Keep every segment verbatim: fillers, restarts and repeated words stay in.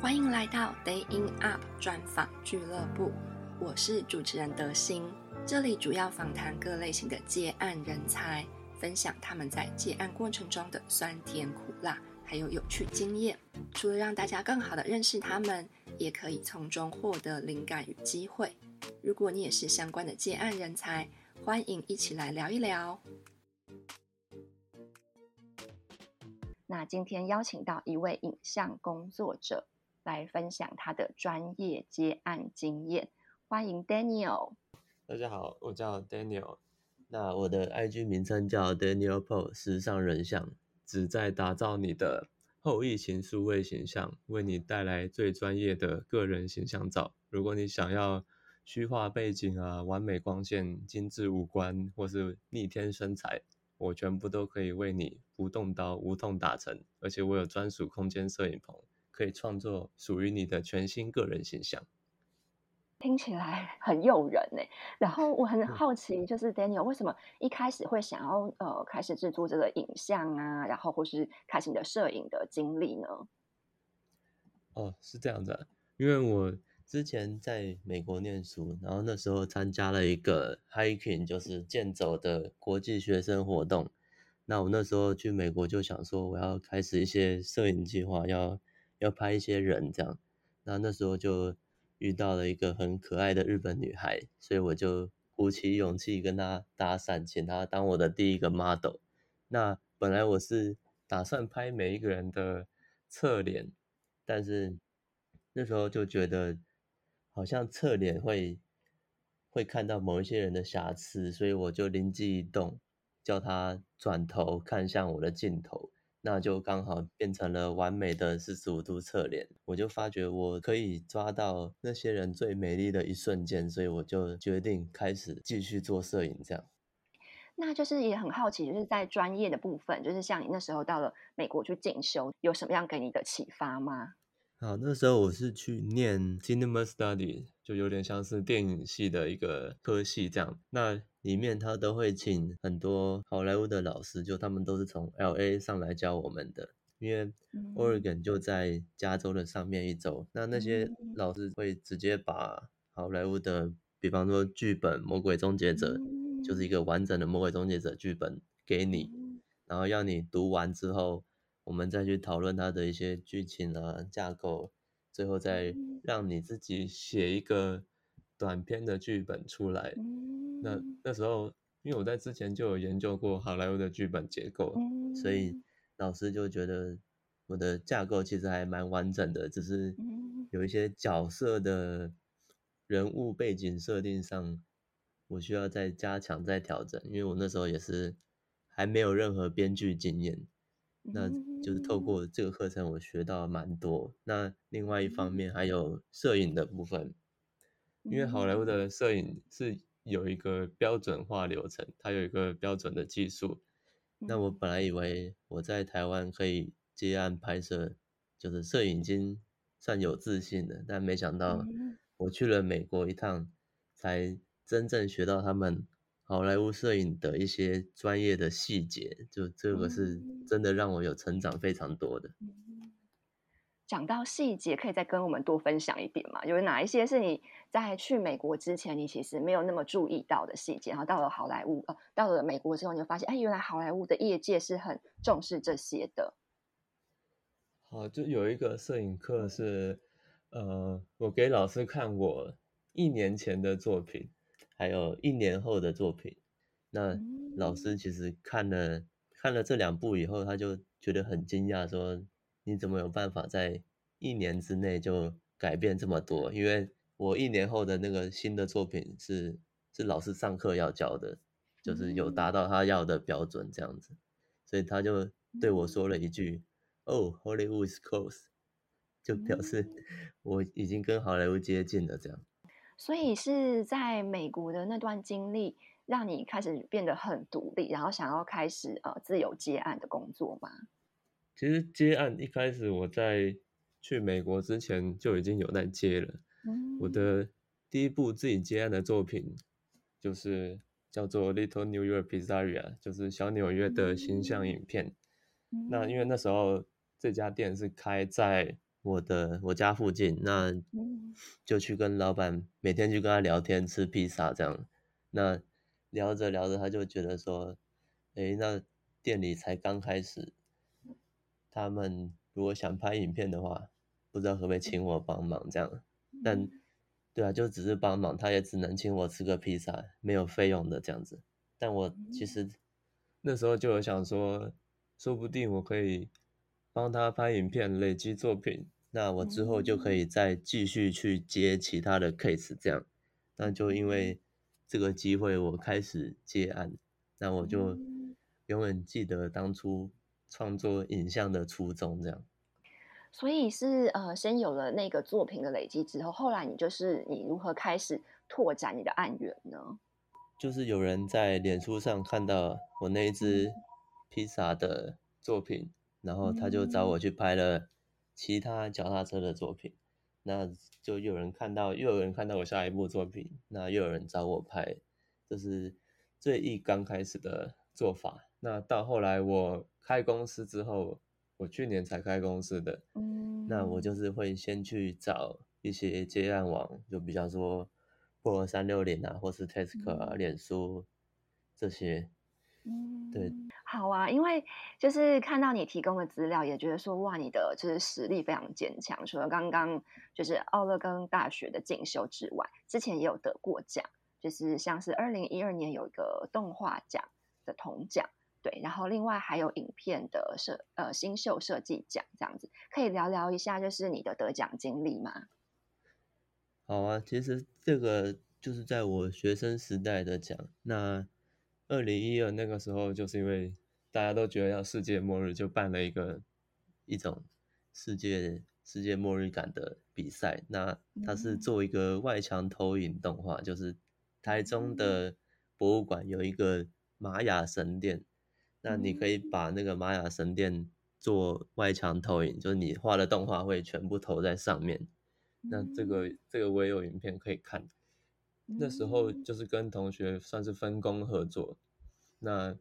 欢迎来到 DayinUP 专访俱乐部，我是主持人德心。这里主要访谈各类型的接案人才，分享他们在接案过程中的酸甜苦辣，还有有趣经验。除了让大家更好的认识他们，也可以从中获得灵感与机会。如果你也是相关的接案人才，欢迎一起来聊一聊。那今天邀请到一位影像工作者来分享他的专业接案经验，欢迎 Daniel。 大家好，我叫 Daniel， 那我的 I G 名称叫 Daniel Po 时尚人像，旨在打造你的后疫情数位形象，为你带来最专业的个人形象照。如果你想要虚化背景啊，完美光线，精致五官，或是逆天身材，我全部都可以为你不动刀无痛打成，而且我有专属空间摄影棚，可以创作属于你的全新个人形象。听起来很诱人耶，然后我很好奇，就是 Daniel 为什么一开始会想要、呃、开始制作这个影像啊，然后或是开始你的摄影的经历呢？哦，是这样子、啊、因为我之前在美国念书，然后那时候参加了一个 hiking， 就是健走的国际学生活动。那我那时候去美国就想说，我要开始一些摄影计划，要要拍一些人这样。那那时候就遇到了一个很可爱的日本女孩，所以我就鼓起勇气跟她搭讪，请她当我的第一个 model。那本来我是打算拍每一个人的侧脸，但是那时候就觉得好像侧脸会会看到某一些人的瑕疵，所以我就灵机一动，叫他转头看向我的镜头，那就刚好变成了完美的四十五度侧脸。我就发觉我可以抓到那些人最美丽的一瞬间，所以我就决定开始继续做摄影这样。那就是也很好奇，就是在专业的部分，就是像你那时候到了美国去进修，有什么样给你的启发吗？好，那时候我是去念 Cinema Study， 就有点像是电影系的一个科系这样。那里面他都会请很多好莱坞的老师，就他们都是从 L A 上来教我们的，因为 Oregon 就在加州的上面一州。那那些老师会直接把好莱坞的，比方说剧本《魔鬼终结者》，就是一个完整的《魔鬼终结者》剧本给你，然后要你读完之后，我们再去讨论它的一些剧情啊、架构，最后再让你自己写一个短篇的剧本出来。那那时候，因为我在之前就有研究过好莱坞的剧本结构，所以老师就觉得我的架构其实还蛮完整的，只是有一些角色的人物背景设定上，我需要再加强、再调整，因为我那时候也是还没有任何编剧经验。那就是透过这个课程我学到蛮多。那另外一方面还有摄影的部分，因为好莱坞的摄影是有一个标准化流程，它有一个标准的技术。那我本来以为我在台湾可以接案拍摄，就是摄影已经算有自信了，但没想到我去了美国一趟，才真正学到他们好莱坞摄影的一些专业的细节，就这个是真的让我有成长非常多的。讲到细节，可以再跟我们多分享一点吗？有哪一些是你在去美国之前你其实没有那么注意到的细节，然后到了好莱坞、呃、到了美国之后你就发现，哎，原来好莱坞的业界是很重视这些的。好，就有一个摄影课是呃，我给老师看我一年前的作品还有一年后的作品，那老师其实看了看了这两部以后，他就觉得很惊讶，说你怎么有办法在一年之内就改变这么多？因为我一年后的那个新的作品是是老师上课要教的，就是有达到他要的标准这样子，所以他就对我说了一句 "Oh, Hollywood is close"， 就表示我已经跟好莱坞接近了这样。所以是在美国的那段经历让你开始变得很独立，然后想要开始、呃、自由接案的工作吗？其实接案一开始我在去美国之前就已经有在接了、嗯、我的第一部自己接案的作品就是叫做 Little New York Pizzeria， 就是小纽约的形象影片、嗯、那因为那时候这家店是开在我的我家附近，那嗯就去跟老板每天去跟他聊天，吃披萨这样。那聊着聊着，他就觉得说，诶，那店里才刚开始，他们如果想拍影片的话，不知道可不可以请我帮忙这样。但嗯对啊，就只是帮忙，他也只能请我吃个披萨，没有费用的这样子。但我其嗯实那时候就有想说，说不定我可以帮他拍影片，累积作品，那我之后就可以嗯再继续去接其他的 case 这样。那就因嗯为这个机会，我开始接案，那我就嗯，永远记得当初创作影像的初衷这样。所以是呃，先有了那个作品的累积之后，后来你就是你如何开始拓展你的案源呢？就是有人在脸书上看到我那一只嗯披萨的作品，然后他就找我嗯去拍了其他脚踏车的作品，那就又有人看到，又有人看到我下一部作品，那又有人找我拍，这是最一刚开始的做法。那到后来我开公司之后，我去年才开公司的，那我就嗯是会先去找一些接案网，就比较说破三六零啊，或是 Task 啊、嗯脸书这些。对，嗯，好啊，因为就是看到你提供的资料，也觉得说哇，你的就是实力非常坚强。除了刚刚就是奥勒冈大学的进修之外，之前也有得过奖，就是像是二零一二年有一个动画奖的铜奖，对，然后另外还有影片的设呃新秀设计奖这样子，可以聊聊一下就是你的得奖经历吗？好啊，其实这个就是在我学生时代的奖。那二零一二那个时候，就是因为大家都觉得要世界末日，就办了一个一种世界世界末日感的比赛。那它是嗯做一个外墙投影动画，就是台中嗯的博物馆有一个玛雅神殿，那你可以嗯把那个玛雅神殿做外墙投影，就是你画的动画会全部投在上面。那这嗯个这个我也有影片可以看。那时候嗯就是跟同学算是分工合作，那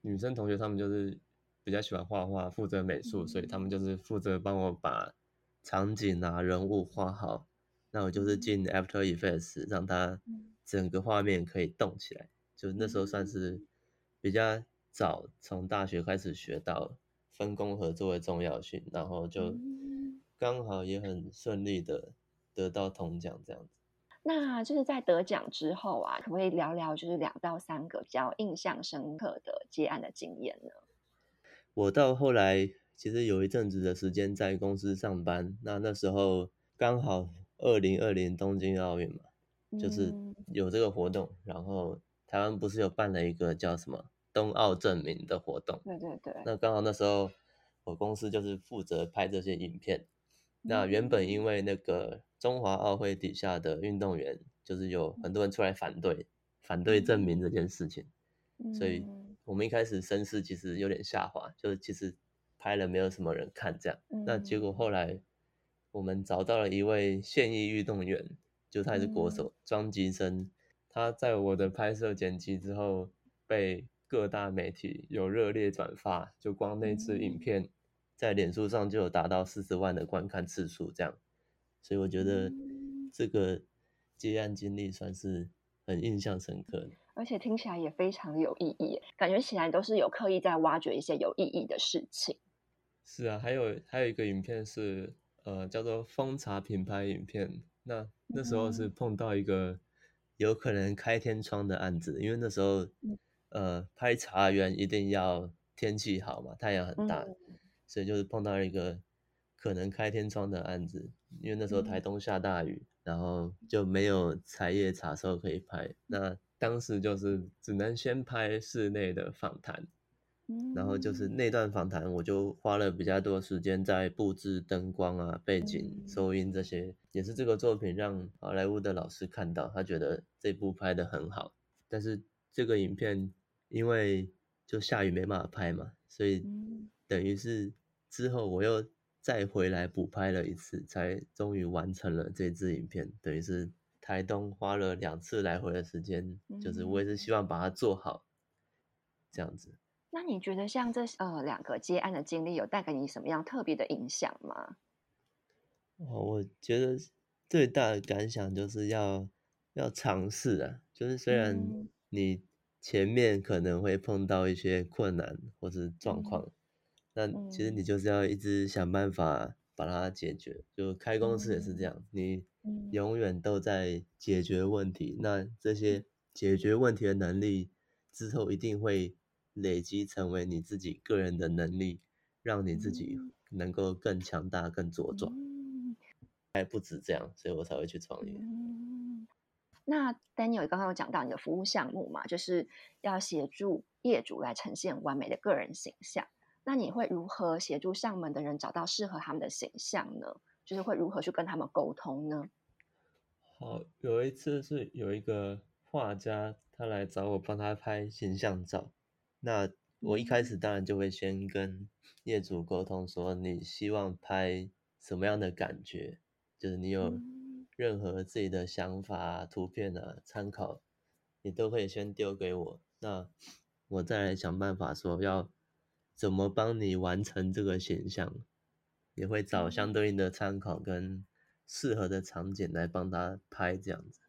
女生同学她们就是比较喜欢画画，负责美术，所以她嗯们就是负责帮我把场景啊、人物画好。那我就是嗯进 After Effects 让它嗯整个画面可以动起来。就那时候算是嗯比较早从大学开始学到分工合作的重要性，然后就嗯。刚好也很顺利的得到铜奖这样子。那就是在得奖之后啊，可不可以聊聊就是两到三个比较印象深刻的接案的经验呢？我到后来其实有一阵子的时间在公司上班，那那时候刚好二零二零东京奥运嘛，就是嗯有这个活动，然后台湾不是有办了一个叫什么冬奥证明的活动，对对对，那刚好那时候我公司就是负责拍这些影片。那原本因嗯为那个中华奥会底下的运动员，就是有很多人出来反对反对证明这嗯件事情，所以嗯我们一开始声势其实有点下滑，就是其实拍了没有什么人看这样。那结果后嗯来我们找到了一位现役运动员，就他也是国嗯手庄吉生，他在我的拍摄剪辑之后被各大媒体有热烈转发，就光那支影嗯片在脸书上就有达到四十万的观看次数这样。所以我觉得嗯，这个接案经历算是很印象深刻的。而且听起来也非常的有意义，感觉起来都是有刻意在挖掘一些有意义的事情。是啊，还有还有一个影片是呃叫做蜂茶品牌影片。那那时候是嗯碰到一个有可能开天窗的案子，因为那时候嗯呃拍茶园一定要天气好嘛，太阳很大，嗯所以就是碰到一个可能开天窗的案子。因为那时候台嗯东下大雨，然后就没有茶叶茶寿可以拍，那当时就是只能先拍室内的访谈。然后就是嗯那段访谈，我就花了比较多时间在布置灯光啊、背景、嗯收音这些，也是这个作品让好莱坞的老师看到，他觉得这部拍得很好。但是这个影片因为就下雨没办法拍嘛，所以嗯等于是之后我又再回来补拍了一次，才终于完成了这支影片。等于是台东花了两次来回的时间，就是我也是希嗯。望把它做好这样子。那你觉得像这呃两个接案的经历，有带给你什么样特别的影响吗？后我觉得最大的感想就是要要尝试啊，就是虽然你前面可能会碰到一些困难或是状况，那、嗯、其实你就是要一直想办法把它解决。就开公司也是这样，你永远都在解决问题，那这些解决问题的能力之后一定会累积成为你自己个人的能力，让你自己能够更强大更茁壮、嗯、还不止这样，所以我才会去创业、嗯、那 Daniel 刚刚有讲到你的服务项目嘛，就是要协助业主来呈现完美的个人形象，那你会如何协助上门的人找到适合他们的形象呢？就是会如何去跟他们沟通呢？好，有一次是有一个画家，他来找我帮他拍形象照，那我一开始当然就会先跟业主沟通说你希望拍什么样的感觉，就是你有任何自己的想法、啊、图片啊参考你都可以先丢给我，那我再来想办法说要怎么帮你完成这个形象，也会找相对应的参考跟适合的场景来帮他拍这样子。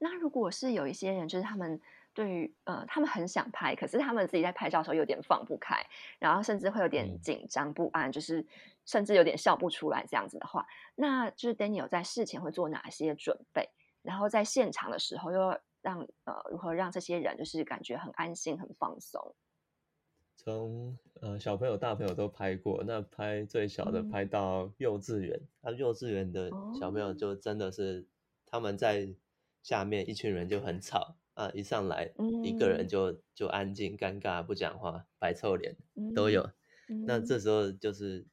那如果是有一些人就是他们对于呃，他们很想拍，可是他们自己在拍照的时候有点放不开，然后甚至会有点紧张不安、嗯、就是甚至有点笑不出来这样子的话，那就是 Daniel 在事前会做哪些准备，然后在现场的时候又让呃如何让这些人就是感觉很安心很放松？从呃小朋友大朋友都拍过，那拍最小的拍到幼稚园，那、嗯啊、幼稚园的小朋友就真的是、哦、他们在下面一群人就很吵啊，一上来一个人就就安静尴尬不讲话白臭脸都有、嗯嗯、那这时候就是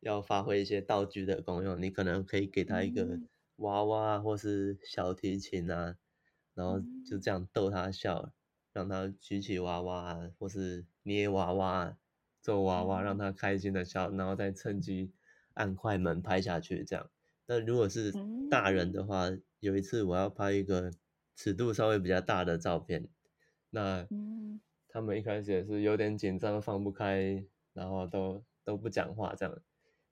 要发挥一些道具的功用，你可能可以给他一个娃娃或是小提琴啊，然后就这样逗他笑，让他举起娃娃或是捏娃娃做娃娃让他开心的笑，然后再趁机按快门拍下去这样。那如果是大人的话，有一次我要拍一个尺度稍微比较大的照片，那他们一开始也是有点紧张放不开，然后都都不讲话这样，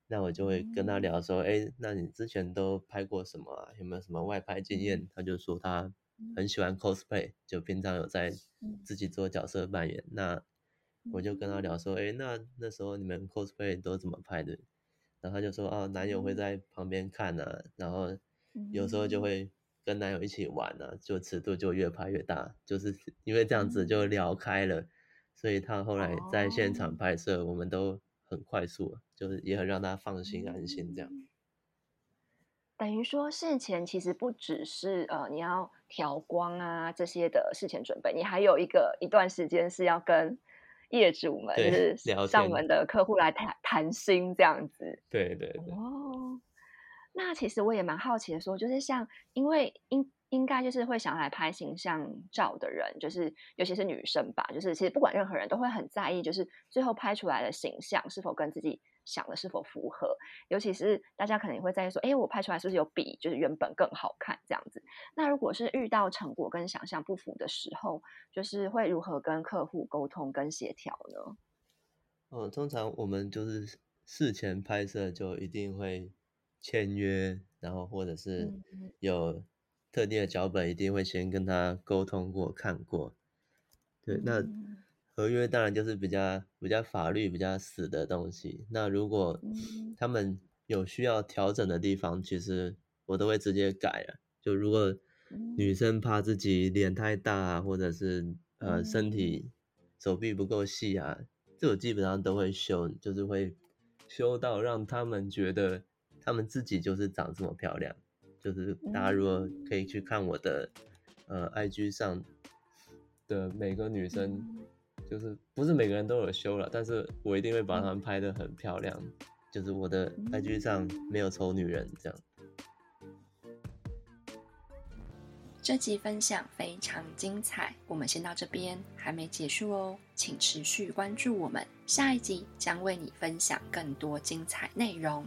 那我就会跟他聊说哎、嗯，那你之前都拍过什么啊，有没有什么外拍经验、嗯、他就说他很喜欢 cosplay， 就平常有在自己做角色扮演、嗯、那我就跟他聊说哎，那那时候你们 cosplay 都怎么拍的，然后他就说啊，男友会在旁边看啊，然后有时候就会跟男友一起玩啊，就尺度就越拍越大，就是因为这样子就聊开了、嗯、所以他后来在现场拍摄、哦、我们都很快速，就是也很让他放心安心这样。等于说事前其实不只是呃你要调光啊这些的事前准备，你还有一个一段时间是要跟业主们就是上门的客户来谈谈心这样子。对对对哦。那其实我也蛮好奇的说，就是像因为应应该就是会想来拍形象照的人，就是尤其是女生吧，就是其实不管任何人都会很在意就是最后拍出来的形象是否跟自己想的是否符合，尤其是大家可能也会在意说哎，我拍出来是不是有比就是原本更好看这样子。那如果是遇到成果跟想象不符的时候，就是会如何跟客户沟通跟协调呢？嗯、哦，通常我们就是事前拍摄就一定会签约，然后或者是有特定的脚本一定会先跟他沟通过看过。对，那合约当然就是比较比较法律比较死的东西，那如果他们有需要调整的地方其实我都会直接改了、啊、就如果女生怕自己脸太大、啊、或者是呃身体手臂不够细啊，这我基本上都会修，就是会修到让他们觉得他们自己就是长这么漂亮，就是大家如果可以去看我的、嗯、呃 I G 上的每个女生，就是不是每个人都有修了，但是我一定会把她们拍得很漂亮，就是我的 I G 上没有丑女人这样。这集分享非常精彩，我们先到这边，还没结束哦，请持续关注我们，下一集将为你分享更多精彩内容。